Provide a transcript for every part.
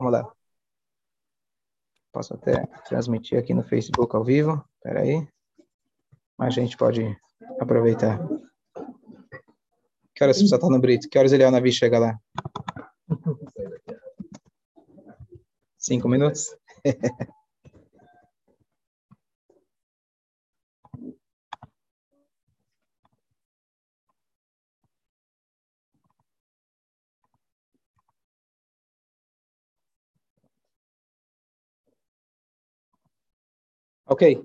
Vamos lá. Posso até transmitir aqui no Facebook ao vivo. Espera aí. Mas a gente pode aproveitar. Que horas você precisa estar no Brito? Que horas ele é o navio chega lá? 5 minutos? Ok,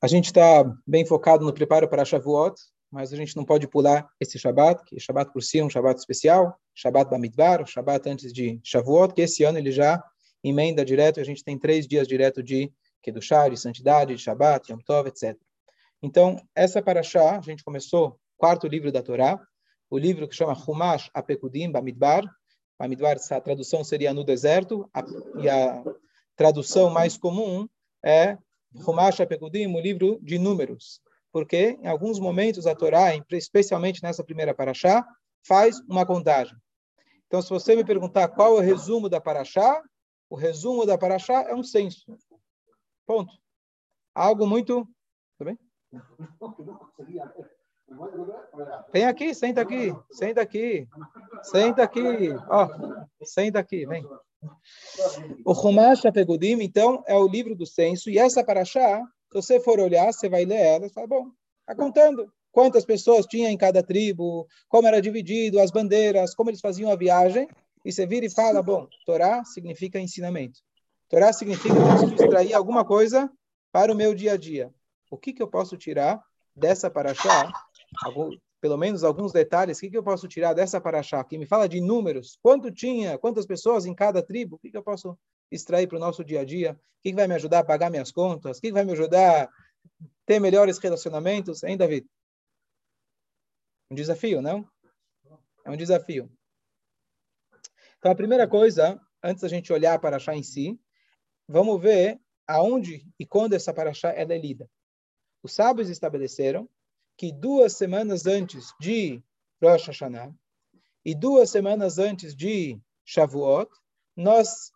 a gente está bem focado no preparo para Shavuot, mas a gente não pode pular esse Shabat, que Shabat por si é um Shabat especial, Shabat Bamidbar, Shabat antes de Shavuot, que esse ano ele já emenda direto, a gente tem 3 dias direto de Kedushá, de Santidade, de Shabat, Yom Tov, etc. Então, essa Parashá, a gente começou o 4º livro da Torá, o livro que chama Humash Apekudim Bamidbar, Bamidbar, a tradução seria no deserto, e a tradução mais comum é Humash Apekudim, o livro de números, porque em alguns momentos a Torá, especialmente nessa primeira Parashá, faz uma contagem. Então, se você me perguntar qual é o resumo da Parashá é um censo. Ponto. Algo muito... Tá bem? Vem aqui, senta aqui, senta aqui, senta aqui, ó, senta aqui, vem. O Humash Apekudim, então, é o livro do censo, e essa Parashá, se você for olhar, você vai ler ela e fala, bom, está contando quantas pessoas tinha em cada tribo, como era dividido, as bandeiras, como eles faziam a viagem, e você vira e fala, bom, Torá significa ensinamento. Torá significa extrair alguma coisa para o meu dia a dia. O que, que eu posso tirar dessa Parashá? Pelo menos alguns detalhes, o que eu posso tirar dessa Parashá? Que me fala de números, quanto tinha, quantas pessoas em cada tribo, o que eu posso extrair para o nosso dia a dia, o que vai me ajudar a pagar minhas contas, o que vai me ajudar a ter melhores relacionamentos, hein, David? Um desafio, não? É um desafio. Então, a primeira coisa, antes da gente olhar a Parashá em si, vamos ver aonde e quando essa Parashá ela é lida. Os sábios estabeleceram que 2 semanas antes de Rosh Hashaná e 2 semanas antes de Shavuot, nós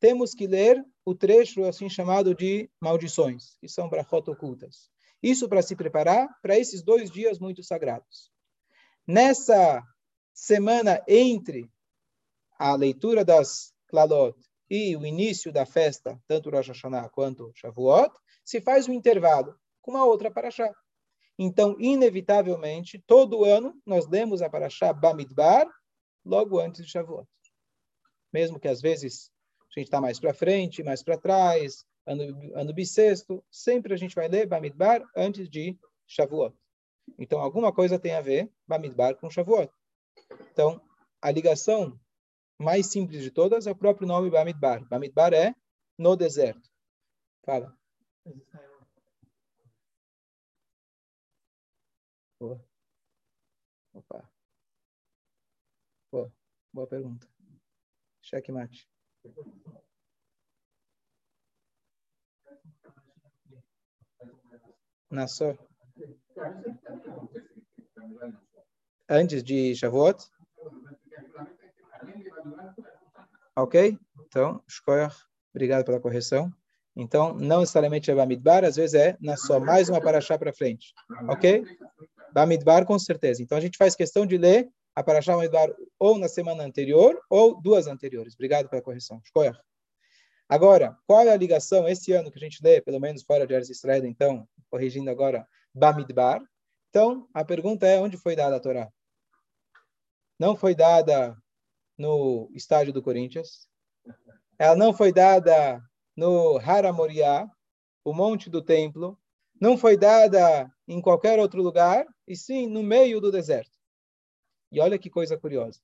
temos que ler o trecho assim chamado de maldições, que são Brachot ocultas. Isso para se preparar para esses 2 dias muito sagrados. Nessa semana entre a leitura das klalot e o início da festa, tanto Rosh Hashaná quanto Shavuot, se faz um intervalo com uma outra Parashá. Então, inevitavelmente, todo ano, nós lemos a Parashá Bamidbar logo antes de Shavuot. Mesmo que, às vezes, a gente está mais para frente, mais para trás, ano bissexto, sempre a gente vai ler Bamidbar antes de Shavuot. Então, alguma coisa tem a ver Bamidbar com Shavuot. Então, a ligação mais simples de todas é o próprio nome Bamidbar. Bamidbar é no deserto. Fala. Opa. Boa pergunta. Checkmate. Nassor. Antes de Shavuot? Ok? Então, Shkoyach, obrigado pela correção. Então, não necessariamente é Bamidbar, às vezes é Nassor. Mais uma Parashá para frente. Ok? Bamidbar, com certeza. Então, a gente faz questão de ler a Parashá Bamidbar ou na semana anterior ou 2 anteriores. Obrigado pela correção. Agora, qual é a ligação esse ano que a gente lê, pelo menos fora de Eretz Israel, então, corrigindo agora, Bamidbar? Então, a pergunta é, onde foi dada a Torá? Não foi dada no estádio do Corinthians. Ela não foi dada no Har Moriá, o monte do templo. Não foi dada em qualquer outro lugar, e sim no meio do deserto. E olha que coisa curiosa.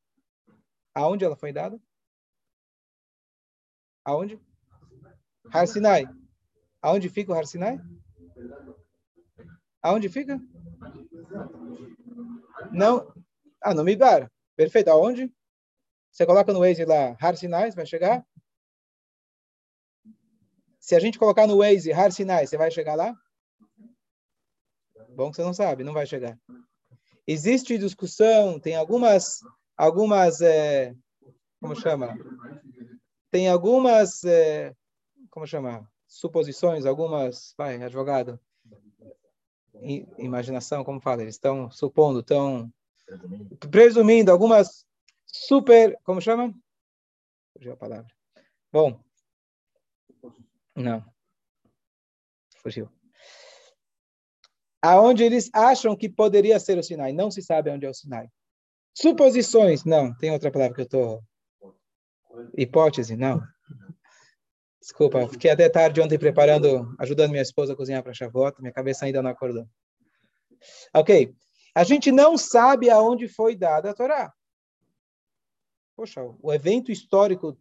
Aonde ela foi dada? Aonde? Har Sinai. Aonde fica o Har Sinai? Aonde fica? Não. Ah, no Midbar. Perfeito. Aonde? Você coloca no Waze lá, Har Sinai, vai chegar? Se a gente colocar no Waze Har Sinai, você vai chegar lá? Bom que você não sabe, não vai chegar. Existe discussão, tem algumas como chama? tem algumas, como chama? Suposições, algumas, vai, advogado, imaginação, como fala, eles estão supondo, estão presumindo algumas super, como chama? Fugiu a palavra. Bom, não, fugiu. Aonde eles acham que poderia ser o Sinai, não se sabe onde é o Sinai. Suposições, não, tem outra palavra que eu estou... Hipótese, não. Desculpa, fiquei até tarde ontem preparando, ajudando minha esposa a cozinhar para Shavuot, minha cabeça ainda não acordou. Ok, a gente não sabe aonde foi dada a Torá. Poxa, o evento histórico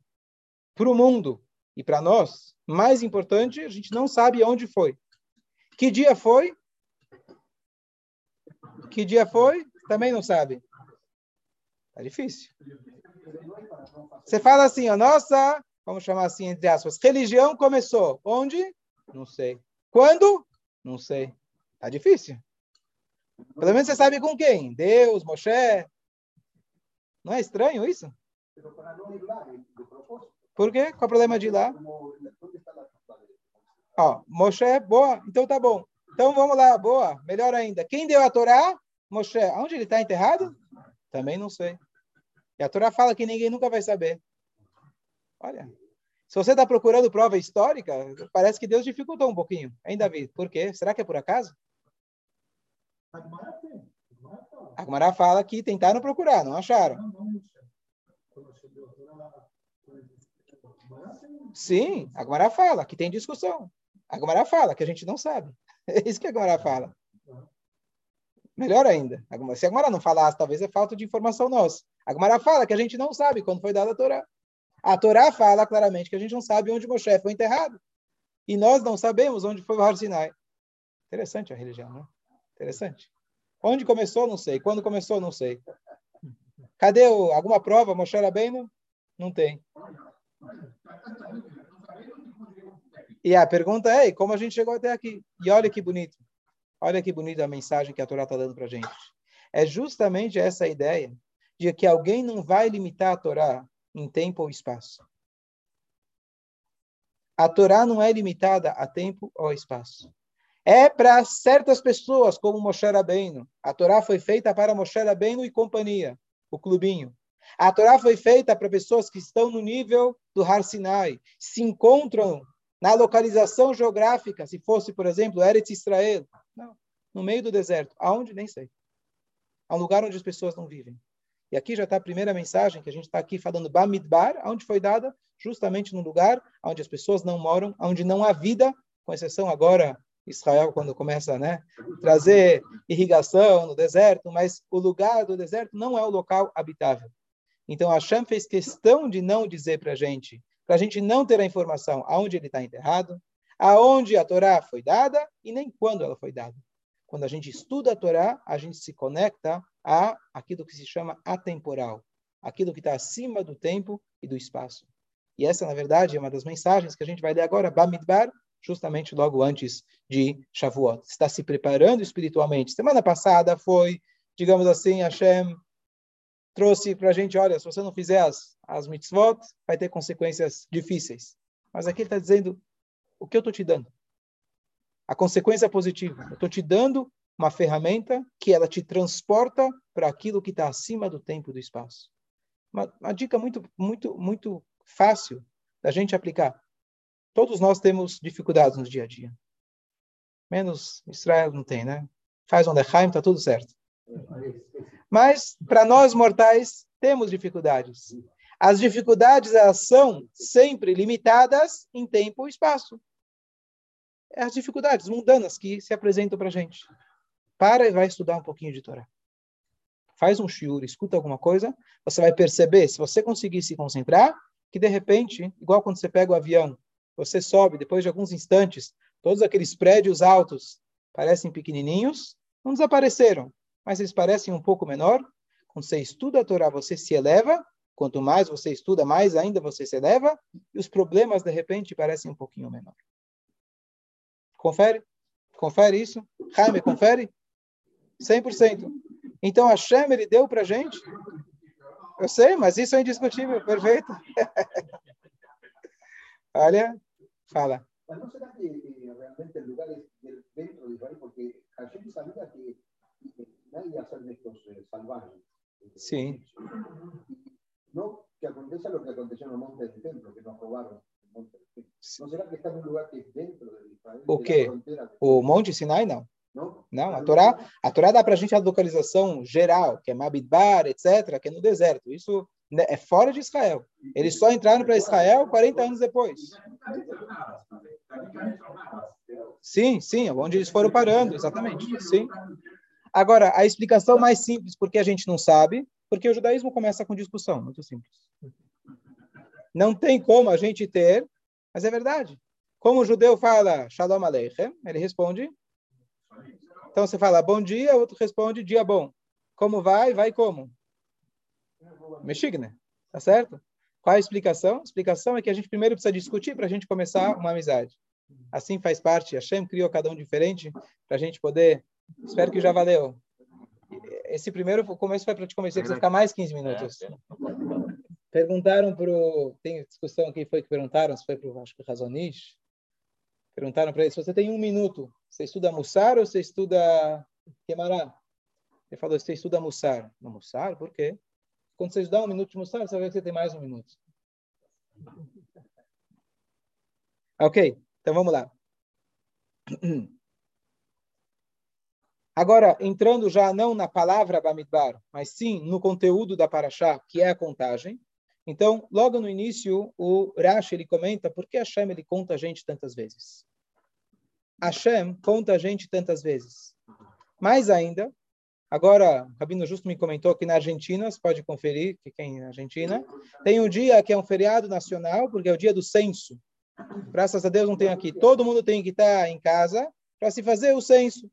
para o mundo e para nós, mais importante, a gente não sabe aonde foi. Que dia foi? Que dia foi? Também não sabe. Tá difícil. Você fala assim, a nossa, vamos chamar assim, entre aspas, religião começou. Onde? Não sei. Quando? Não sei. Tá difícil. Pelo menos você sabe com quem. Deus, Moshe. Não é estranho isso? Por quê? Qual é o problema de ir lá? Ó, Moshe, boa. Então tá bom. Então vamos lá, boa. Melhor ainda. Quem deu a Torá? Moshe. Onde ele está enterrado? Também não sei. E a Torá fala que ninguém nunca vai saber. Olha, se você está procurando prova histórica, parece que Deus dificultou um pouquinho. Hein, Davi? Por quê? Será que é por acaso? A Gemara fala que tentaram procurar, não acharam. Sim, a Gemara fala que tem discussão. A Gemara fala que a gente não sabe. É isso que a Gemara fala. Melhor ainda. Se a Gemara não falasse, talvez é falta de informação nossa. A Gemara fala que a gente não sabe quando foi dada a Torá. A Torá fala claramente que a gente não sabe onde Moshe foi enterrado. E nós não sabemos onde foi o Har Sinai. Interessante a religião, né? Interessante. Onde começou, não sei. Quando começou, não sei. Cadê alguma prova? Moshe Rabbeinu? Não tem. E a pergunta é, como a gente chegou até aqui? E olha que bonito. Olha que bonita a mensagem que a Torá está dando para a gente. É justamente essa ideia de que alguém não vai limitar a Torá em tempo ou espaço. A Torá não é limitada a tempo ou espaço. É para certas pessoas, como Moshe Rabbeinu. A Torá foi feita para Moshe Rabbeinu e companhia, o clubinho. A Torá foi feita para pessoas que estão no nível do Har Sinai, se encontram na localização geográfica, se fosse, por exemplo, Eretz Israel. Não, no meio do deserto. Aonde? Nem sei. É um lugar onde as pessoas não vivem. E aqui já está a primeira mensagem que a gente está aqui falando, Bamidbar, onde foi dada justamente no lugar onde as pessoas não moram, onde não há vida, com exceção agora, Israel, quando começa, né, trazer irrigação no deserto, mas o lugar do deserto não é o local habitável. Então, Hashem fez questão de não dizer para a gente não ter a informação aonde ele está enterrado, aonde a Torá foi dada e nem quando ela foi dada. Quando a gente estuda a Torá, a gente se conecta a aquilo que se chama atemporal, aquilo que está acima do tempo e do espaço. E essa, na verdade, é uma das mensagens que a gente vai ler agora, Bamidbar, justamente logo antes de Shavuot. Está se preparando espiritualmente. Semana passada foi, digamos assim, Hashem trouxe para a gente, olha, se você não fizer as mitzvot, vai ter consequências difíceis. Mas aqui ele está dizendo, o que eu estou te dando? A consequência positiva. Eu estou te dando uma ferramenta que ela te transporta para aquilo que está acima do tempo e do espaço. Uma dica muito, muito, muito fácil da gente aplicar. Todos nós temos dificuldades no dia a dia. Menos Israel não tem, né? Faz um dechaim, está tudo certo. Mas, para nós mortais, temos dificuldades. As dificuldades, elas são sempre limitadas em tempo e espaço. É as dificuldades mundanas que se apresentam para a gente. Para e vai estudar um pouquinho de Torá. Faz um shiur, escuta alguma coisa, você vai perceber, se você conseguir se concentrar, que de repente, igual quando você pega o avião, você sobe, depois de alguns instantes, todos aqueles prédios altos parecem pequenininhos, não desapareceram, mas eles parecem um pouco menor. Quando você estuda a Torá, você se eleva. Quanto mais você estuda, mais ainda você se eleva, e os problemas, de repente, parecem um pouquinho menor. Confere? Confere isso? Jaime, confere? 100%. Então, Hashem, ele deu para a gente? Eu sei, mas isso é indiscutível, perfeito. Olha, fala. Mas não será que realmente el lugar es del dentro de Israel? Porque a gente sabia que nadie ia ser destos salvajes. Sim. Não que aconteça o que aconteceu no monte do templo, que nos roubaram o monte do templo. Não será que está num lugar que é dentro de Israel? O quê? O Monte Sinai, não. Não? Não, a Torá dá para a gente a localização geral, que é Bamidbar, etc., que é no deserto. Isso é fora de Israel. Eles só entraram para Israel 40 anos depois. Sim, sim, onde eles foram parando, exatamente. Sim. Agora, a explicação mais simples, porque a gente não sabe, porque o judaísmo começa com discussão, muito simples. Não tem como a gente ter, mas é verdade. Como o judeu fala, Shalom Aleichem, ele responde... Então, você fala, bom dia, outro responde, dia bom. Como vai? Vai como? Mexigna, tá certo? Qual a explicação? A explicação é que a gente primeiro precisa discutir para a gente começar uma amizade. Assim faz parte, Hashem criou cada um diferente para a gente poder... Espero que já valeu. Esse primeiro começo foi para te convencer que você ficar mais 15 minutos. Perguntaram para o... Tem discussão aqui, foi que perguntaram, se foi para o Vasco Razonish. Perguntaram para ele, se você tem um minuto, você estuda Mussar ou você estuda Gemara? Ele falou, você estuda Mussar. Não, Mussar? Por quê? Quando você estudar um minuto de Mussar, você vai ver que você tem mais um minuto. Ok, então vamos lá. Agora, entrando já não na palavra Bamidbar, mas sim no conteúdo da Parashá, que é a contagem. Então, logo no início, o Rashi ele comenta por que Hashem ele conta a gente tantas vezes. Hashem conta a gente tantas vezes. Mais ainda, agora, o Rabino Justo me comentou que na Argentina, você pode conferir que quem é na Argentina, tem um dia que é um feriado nacional, porque é o dia do censo. Graças a Deus não tem aqui. Todo mundo tem que estar em casa para se fazer o censo.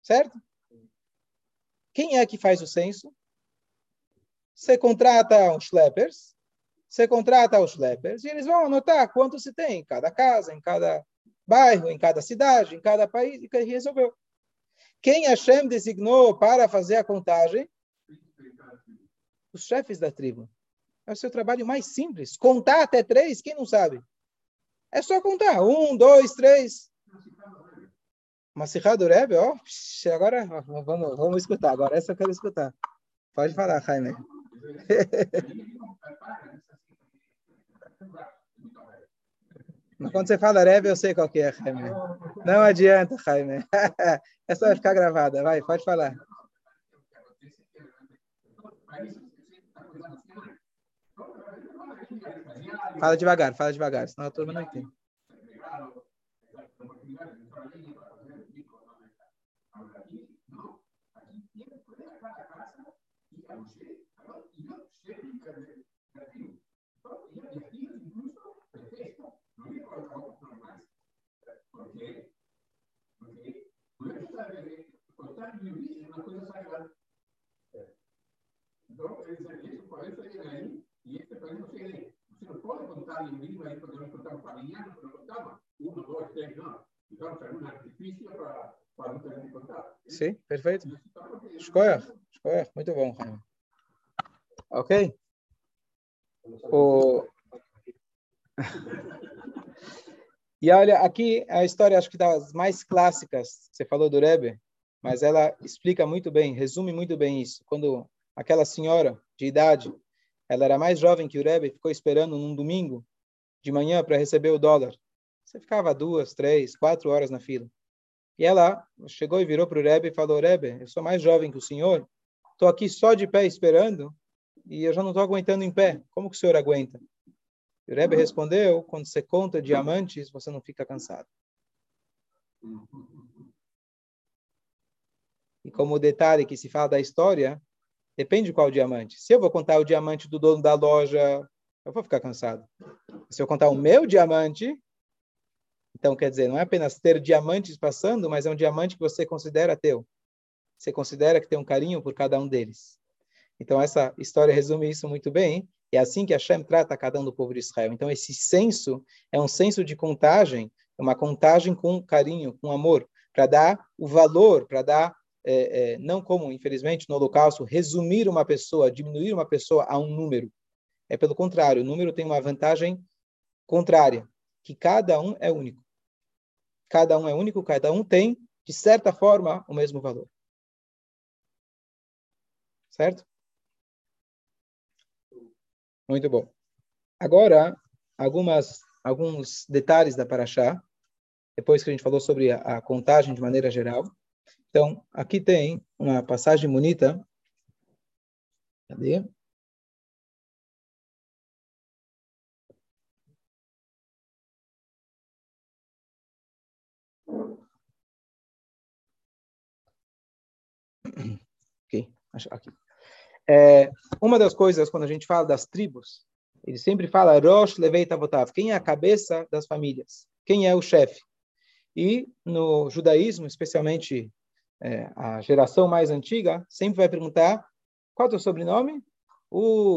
Certo? Quem é que faz o censo? Você contrata os schleppers. Você contrata os schleppers e eles vão anotar quanto se tem em cada casa, em cada bairro, em cada cidade, em cada país, e resolveu. Quem Hashem designou para fazer a contagem? Os chefes da tribo. É o seu trabalho mais simples. Contar até 3, quem não sabe? É só contar. 1, 2, 3. Mas Sihá do Rebbe, ó. Agora, vamos escutar. Agora, essa eu quero escutar. Pode falar, Jaime. Quando você fala Rebbe, eu sei qual que é, Jaime. Não adianta, Jaime. Essa vai ficar gravada. Vai, pode falar. Fala devagar, senão a turma não entende. Sim, perfeito. Escolher. Muito bom, Jaime. Ok? E olha, aqui a história, acho que das mais clássicas, você falou do Rebbe, mas ela explica muito bem, resume muito bem isso. Quando aquela senhora de idade, ela era mais jovem que o Rebbe, ficou esperando num domingo de manhã para receber o dólar. Você ficava 2, 3, 4 horas na fila. E ela chegou e virou para o Rebbe e falou, Rebbe, eu sou mais jovem que o senhor, estou aqui só de pé esperando e eu já não estou aguentando em pé. Como que o senhor aguenta? E o Rebbe respondeu, quando você conta diamantes, você não fica cansado. E como detalhe que se fala da história, depende qual diamante. Se eu vou contar o diamante do dono da loja, eu vou ficar cansado. Se eu contar o meu diamante... Então, quer dizer, não é apenas ter diamantes passando, mas é um diamante que você considera teu. Você considera que tem um carinho por cada um deles. Então, essa história resume isso muito bem. Hein? É assim que Hashem trata cada um do povo de Israel. Então, esse senso é um senso de contagem, uma contagem com carinho, com amor, para dar o valor, para dar, não como, infelizmente, no Holocausto, resumir uma pessoa, diminuir uma pessoa a um número. É pelo contrário, o número tem uma vantagem contrária. que cada um é único. Cada um é único, cada um tem, de certa forma, o mesmo valor. Certo? Muito bom. Agora, alguns detalhes da Parashá, depois que a gente falou sobre a contagem de maneira geral. Então, aqui tem uma passagem bonita. Cadê? Ok, aqui. Uma das coisas, quando a gente fala das tribos, ele sempre fala Rosh Levei Tavotav, quem é a cabeça das famílias, quem é o chefe. E no judaísmo, especialmente a geração mais antiga, sempre vai perguntar, qual é o teu sobrenome?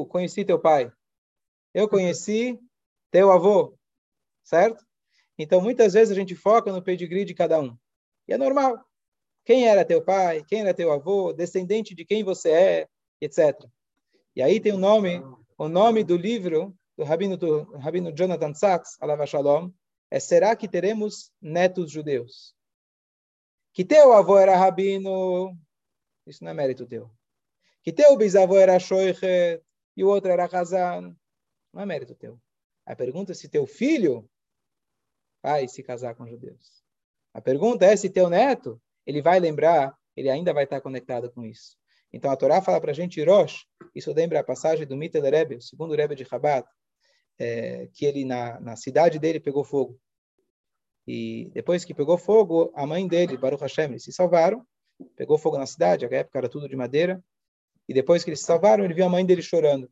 Conheci teu pai. Eu conheci teu avô. Certo? Então, muitas vezes a gente foca no pedigree de cada um. E é normal. Quem era teu pai? Quem era teu avô? Descendente de quem você é? Etc. E aí tem o nome do livro do Rabino Jonathan Sacks, Alav Shalom, é Será que teremos netos judeus? Que teu avô era Rabino, isso não é mérito teu. Que teu bisavô era Shoichet e o outro era Hazan, não é mérito teu. A pergunta é se teu filho vai se casar com judeus. A pergunta é se teu neto, ele vai lembrar, ele ainda vai estar conectado com isso. Então, a Torá fala para a gente, Rosh, isso lembra a passagem do Mittler Rebbe, o segundo Rebbe de Chabad, que ele, na cidade dele, pegou fogo. E depois que pegou fogo, a mãe dele, Baruch Hashem, eles se salvaram, pegou fogo na cidade, na época era tudo de madeira, e depois que eles se salvaram, ele viu a mãe dele chorando.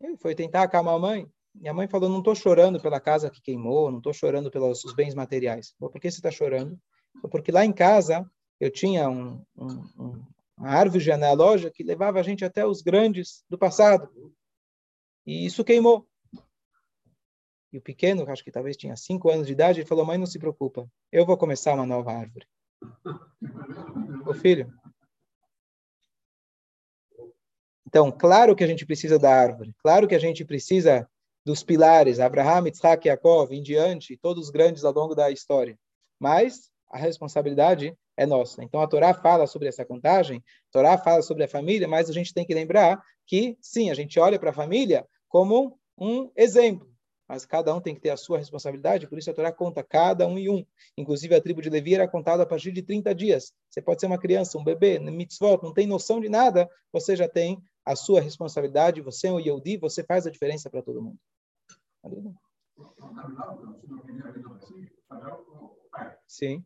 Ele foi tentar acalmar a mãe, e a mãe falou, não estou chorando pela casa que queimou, não estou chorando pelos bens materiais. Por que você está chorando? Porque lá em casa, eu tinha uma árvore genealógica que levava a gente até os grandes do passado. E isso queimou. E o pequeno, acho que talvez tinha 5 anos de idade, ele falou, mãe, não se preocupa, eu vou começar uma nova árvore. Ô filho. Então, claro que a gente precisa da árvore, claro que a gente precisa dos pilares, Abraham, Isaac, Yaakov, em diante, todos os grandes ao longo da história. Mas a responsabilidade é nossa. Então, a Torá fala sobre essa contagem, a Torá fala sobre a família, mas a gente tem que lembrar que, sim, a gente olha para a família como um exemplo, mas cada um tem que ter a sua responsabilidade, por isso a Torá conta cada um e um. Inclusive, a tribo de Levi era contada a partir de 30 dias. Você pode ser uma criança, um bebê, mitzvot, não tem noção de nada, você já tem a sua responsabilidade, você é um Yehudi, você faz a diferença para todo mundo. Sim.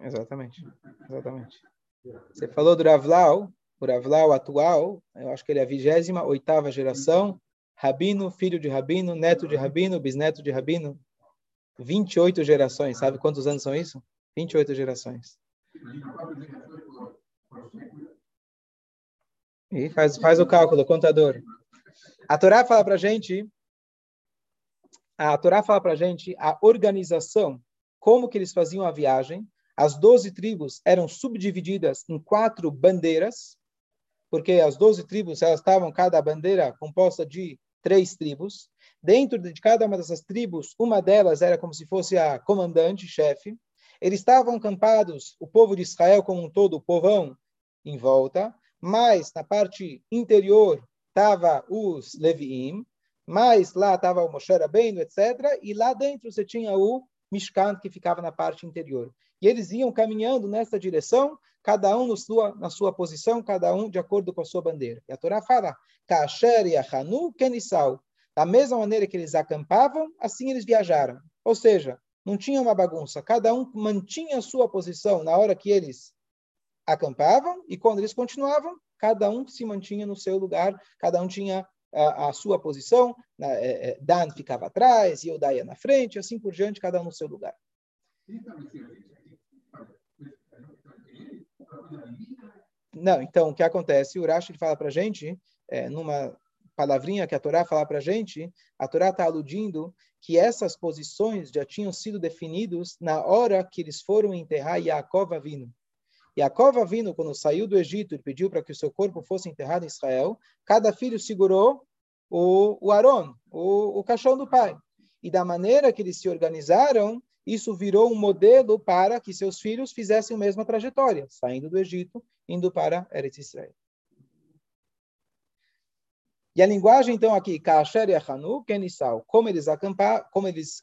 Exatamente. Você falou do Rav Lau, o Rav Lau atual, eu acho que ele é a 28ª geração, Rabino, filho de Rabino, neto de Rabino, bisneto de Rabino, 28 gerações, sabe quantos anos são isso? 28 gerações. E faz o cálculo, contador. A Torá fala pra gente a organização, como que eles faziam a viagem. As 12 tribos eram subdivididas em 4 bandeiras, porque as 12 tribos, elas estavam, cada bandeira composta de 3 tribos. Dentro de cada uma dessas tribos, uma delas era como se fosse a comandante, chefe. Eles estavam acampados, o povo de Israel como um todo, o povão, em volta, mas na parte interior estava os Leviim, mas lá estava o Moshe Rabbeinu, etc. E lá dentro você tinha o Mishkan, que ficava na parte interior. E eles iam caminhando nessa direção, cada um na sua posição, cada um de acordo com a sua bandeira. E a Torá fala, Kasher Yachanu Kenisau. Da mesma maneira que eles acampavam, assim eles viajaram. Ou seja, não tinha uma bagunça. Cada um mantinha a sua posição na hora que eles acampavam, e quando eles continuavam, cada um se mantinha no seu lugar, cada um tinha a sua posição, Dan ficava atrás, Yehudá ia na frente, e assim por diante, cada um no seu lugar. Não, então, o que acontece? O Rashi fala para a gente, numa palavrinha que a Torá fala para a gente, a Torá está aludindo que essas posições já tinham sido definidas na hora que eles foram enterrar Yaakov Avinu. Yaakov Avinu, quando saiu do Egito e pediu para que o seu corpo fosse enterrado em Israel, cada filho segurou o Aron, o caixão do pai. E da maneira que eles se organizaram, isso virou um modelo para que seus filhos fizessem a mesma trajetória, saindo do Egito, indo para Eretz Israel. E a linguagem, então, aqui, Kaasher Yachanu, Kenisal, como eles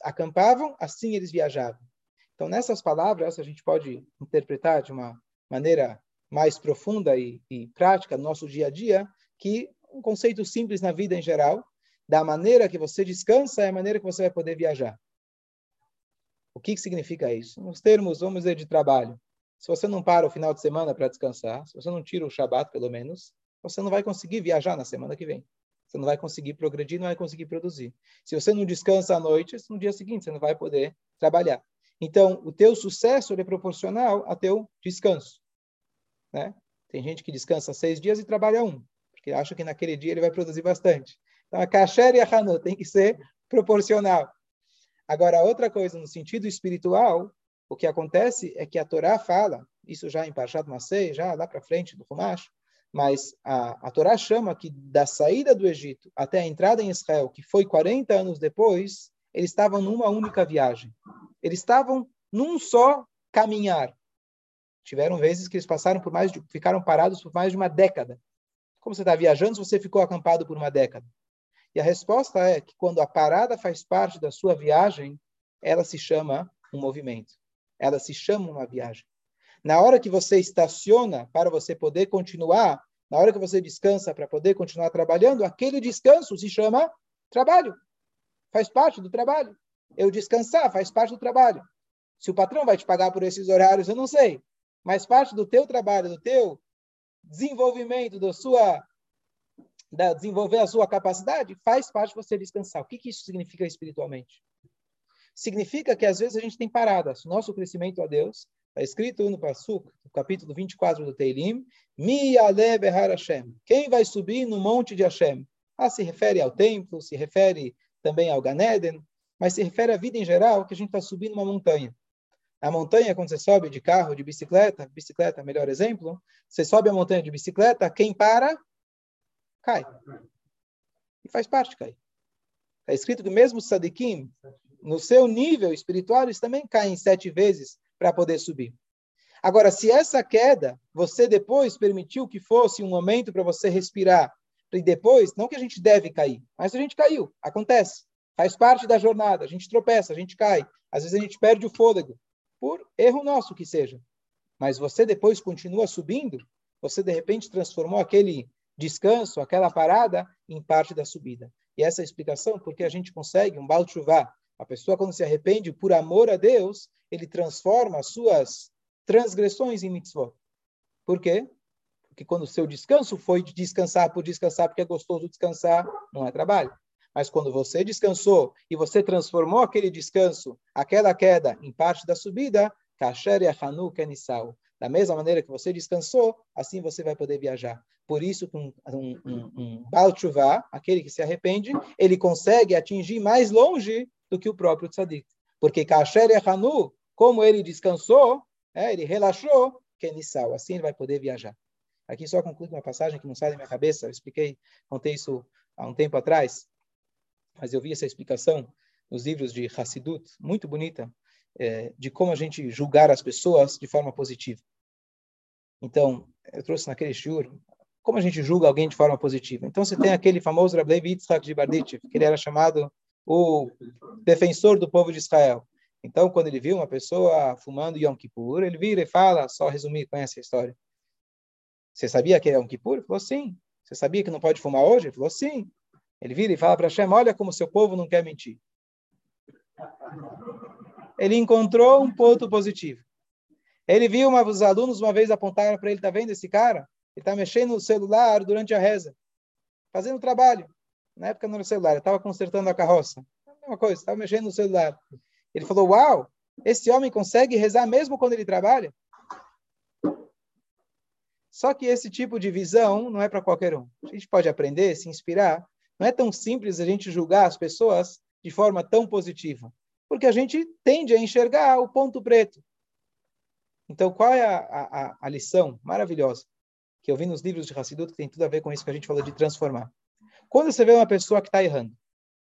acampavam, assim eles viajavam. Então, nessas palavras, a gente pode interpretar de uma maneira mais profunda e prática no nosso dia a dia, que um conceito simples na vida em geral, da maneira que você descansa é a maneira que você vai poder viajar. O que significa isso? Nos termos, vamos dizer, de trabalho. Se você não para o final de semana para descansar, se você não tira o Shabat, pelo menos, você não vai conseguir viajar na semana que vem. Você não vai conseguir progredir, não vai conseguir produzir. Se você não descansa à noite, no dia seguinte você não vai poder trabalhar. Então, o teu sucesso é proporcional ao teu descanso, né? Tem gente que descansa 6 dias e trabalha 1, porque acha que naquele dia ele vai produzir bastante. Então, a kasher e a hanu tem que ser proporcional. Agora, outra coisa, no sentido espiritual, o que acontece é que a Torá fala, isso já em Parshat Macei, já lá para frente do Humash, mas a Torá chama que da saída do Egito até a entrada em Israel, que foi 40 anos depois, eles estavam numa única viagem. Eles estavam num só caminhar. Tiveram vezes que eles passaram ficaram parados por mais de uma década. Como você está viajando se você ficou acampado por uma década? E a resposta é que quando a parada faz parte da sua viagem, ela se chama um movimento. Ela se chama uma viagem. Na hora que você estaciona para você poder continuar, na hora que você descansa para poder continuar trabalhando, aquele descanso se chama trabalho. Faz parte do trabalho. Eu descansar faz parte do trabalho. Se o patrão vai te pagar por esses horários, eu não sei. Mas parte do teu trabalho, do teu desenvolvimento, desenvolver a sua capacidade, faz parte de você descansar. O que isso significa espiritualmente? Significa que às vezes a gente tem paradas. Nosso crescimento a Deus... Está escrito no Pasuk, no capítulo 24 do Teilim, Mi Ya'aleh Behar Hashem. Quem vai subir no monte de Hashem? Se refere ao templo, se refere também ao Gan Eden, mas se refere à vida em geral, que a gente está subindo uma montanha. A montanha, quando você sobe de carro, de bicicleta é o melhor exemplo, você sobe a montanha de bicicleta, quem para, cai. E faz parte cair. Está escrito que mesmo os Sadikim, no seu nível espiritual, eles também caem 7 vezes, para poder subir. Agora, se essa queda, você depois permitiu que fosse um momento para você respirar, e depois, não que a gente deve cair, mas a gente caiu, acontece, faz parte da jornada, a gente tropeça, a gente cai, às vezes a gente perde o fôlego, por erro nosso que seja. Mas você depois continua subindo, você de repente transformou aquele descanso, aquela parada, em parte da subida. E essa é a explicação porque a gente consegue um baal tshuvá. A pessoa, quando se arrepende por amor a Deus, ele transforma as suas transgressões em mitzvot. Por quê? Porque quando o seu descanso foi de descansar por descansar, porque é gostoso descansar, não é trabalho. Mas quando você descansou e você transformou aquele descanso, aquela queda, em parte da subida, kasher yachanu kenisau. Da mesma maneira que você descansou, assim você vai poder viajar. Por isso, um baal tshuvá, aquele que se arrepende, ele consegue atingir mais longe do que o próprio tzadik. Porque kasher yachanu, como ele descansou, ele relaxou, kenisau, assim ele vai poder viajar. Aqui só concluo uma passagem que não sai da minha cabeça, eu contei isso há um tempo atrás, mas eu vi essa explicação nos livros de Hassidut, muito bonita, de como a gente julgar as pessoas de forma positiva. Então, eu trouxe naquele shiur, como a gente julga alguém de forma positiva. Então, você tem aquele famoso Rebbe de Barditchev, que ele era chamado o defensor do povo de Israel. Então, quando ele viu uma pessoa fumando Yom Kippur, ele vira e fala, só resumir, conhece a história. Você sabia que é Yom Kippur? Ele falou, sim. Você sabia que não pode fumar hoje? Ele falou, sim. Ele vira e fala para Hashem, olha como seu povo não quer mentir. Ele encontrou um ponto positivo. Ele viu os alunos uma vez apontaram para ele, tá vendo esse cara? Ele está mexendo no celular durante a reza, fazendo trabalho. Na época não era celular, ele estava consertando a carroça. A mesma coisa, estava mexendo no celular. Ele falou, uau, esse homem consegue rezar mesmo quando ele trabalha? Só que esse tipo de visão não é para qualquer um. A gente pode aprender, se inspirar. Não é tão simples a gente julgar as pessoas de forma tão positiva? Porque a gente tende a enxergar o ponto preto. Então, qual é a lição maravilhosa que eu vi nos livros de Hassidut, que tem tudo a ver com isso que a gente falou de transformar? Quando você vê uma pessoa que está errando,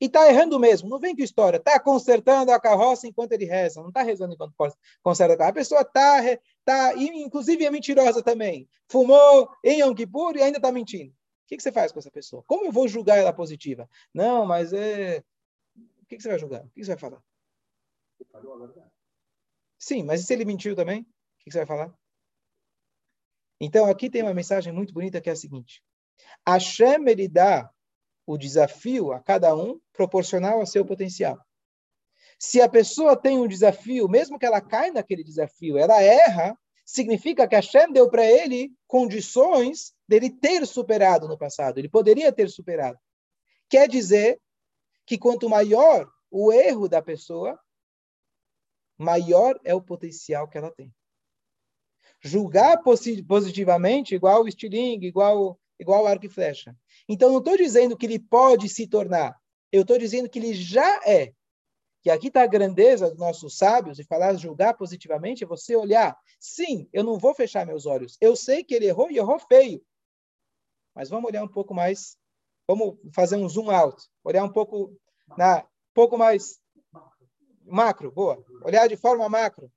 e está errando mesmo, não vem com história, está consertando a carroça enquanto ele reza, não está rezando enquanto conserta a carroça. A pessoa está, inclusive é mentirosa também, fumou em Yom Kippur e ainda está mentindo. O que você faz com essa pessoa? Como eu vou julgar ela positiva? Não, mas é... O que você vai julgar? O que você vai falar? Ele falou a verdade. Sim, mas e se ele mentiu também? O que você vai falar? Então, aqui tem uma mensagem muito bonita que é a seguinte. Hashem, ele dá o desafio a cada um proporcional ao seu potencial. Se a pessoa tem um desafio, mesmo que ela caia naquele desafio, ela erra, significa que Hashem deu para ele condições dele ter superado no passado. Ele poderia ter superado. Quer dizer que quanto maior o erro da pessoa, maior é o potencial que ela tem. Julgar positivamente, igual o estilingue, igual arco e flecha. Então, não estou dizendo que ele pode se tornar. Eu estou dizendo que ele já é. E aqui está a grandeza dos nossos sábios, e falar, julgar positivamente, é você olhar. Sim, eu não vou fechar meus olhos. Eu sei que ele errou e errou feio. Mas vamos olhar um pouco mais. Vamos fazer um zoom out. Olhar um pouco, pouco mais macro. Boa. Olhar de forma macro.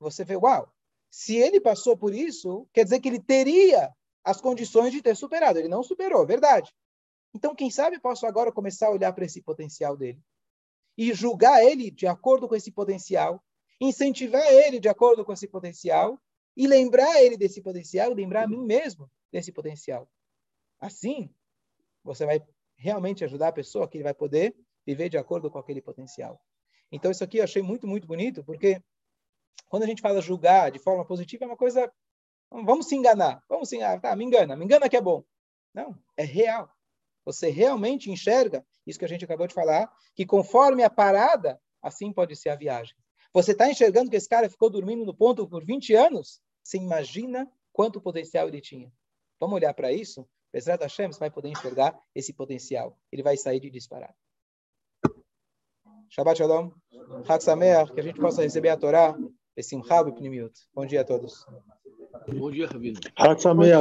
Você vê, uau. Se ele passou por isso, quer dizer que ele teria as condições de ter superado. Ele não superou, verdade. Então, quem sabe, posso agora começar a olhar para esse potencial dele e julgar ele de acordo com esse potencial, incentivar ele de acordo com esse potencial e lembrar ele desse potencial, lembrar a mim mesmo desse potencial. Assim, você vai realmente ajudar a pessoa que ele vai poder viver de acordo com aquele potencial. Então, isso aqui eu achei muito, muito bonito, porque quando a gente fala julgar de forma positiva, é uma coisa... Vamos se enganar. Vamos se enganar. Tá, me engana que é bom. Não, é real. Você realmente enxerga isso que a gente acabou de falar, que conforme a parada, assim pode ser a viagem. Você está enxergando que esse cara ficou dormindo no ponto por 20 anos? Você imagina quanto potencial ele tinha. Vamos olhar para isso? Bezerra da Shem, você vai poder enxergar esse potencial. Ele vai sair de disparado. Shabbat Shalom. Chag Sameach, que a gente possa receber a Torá. Bom dia a todos. Bom dia, Rabino.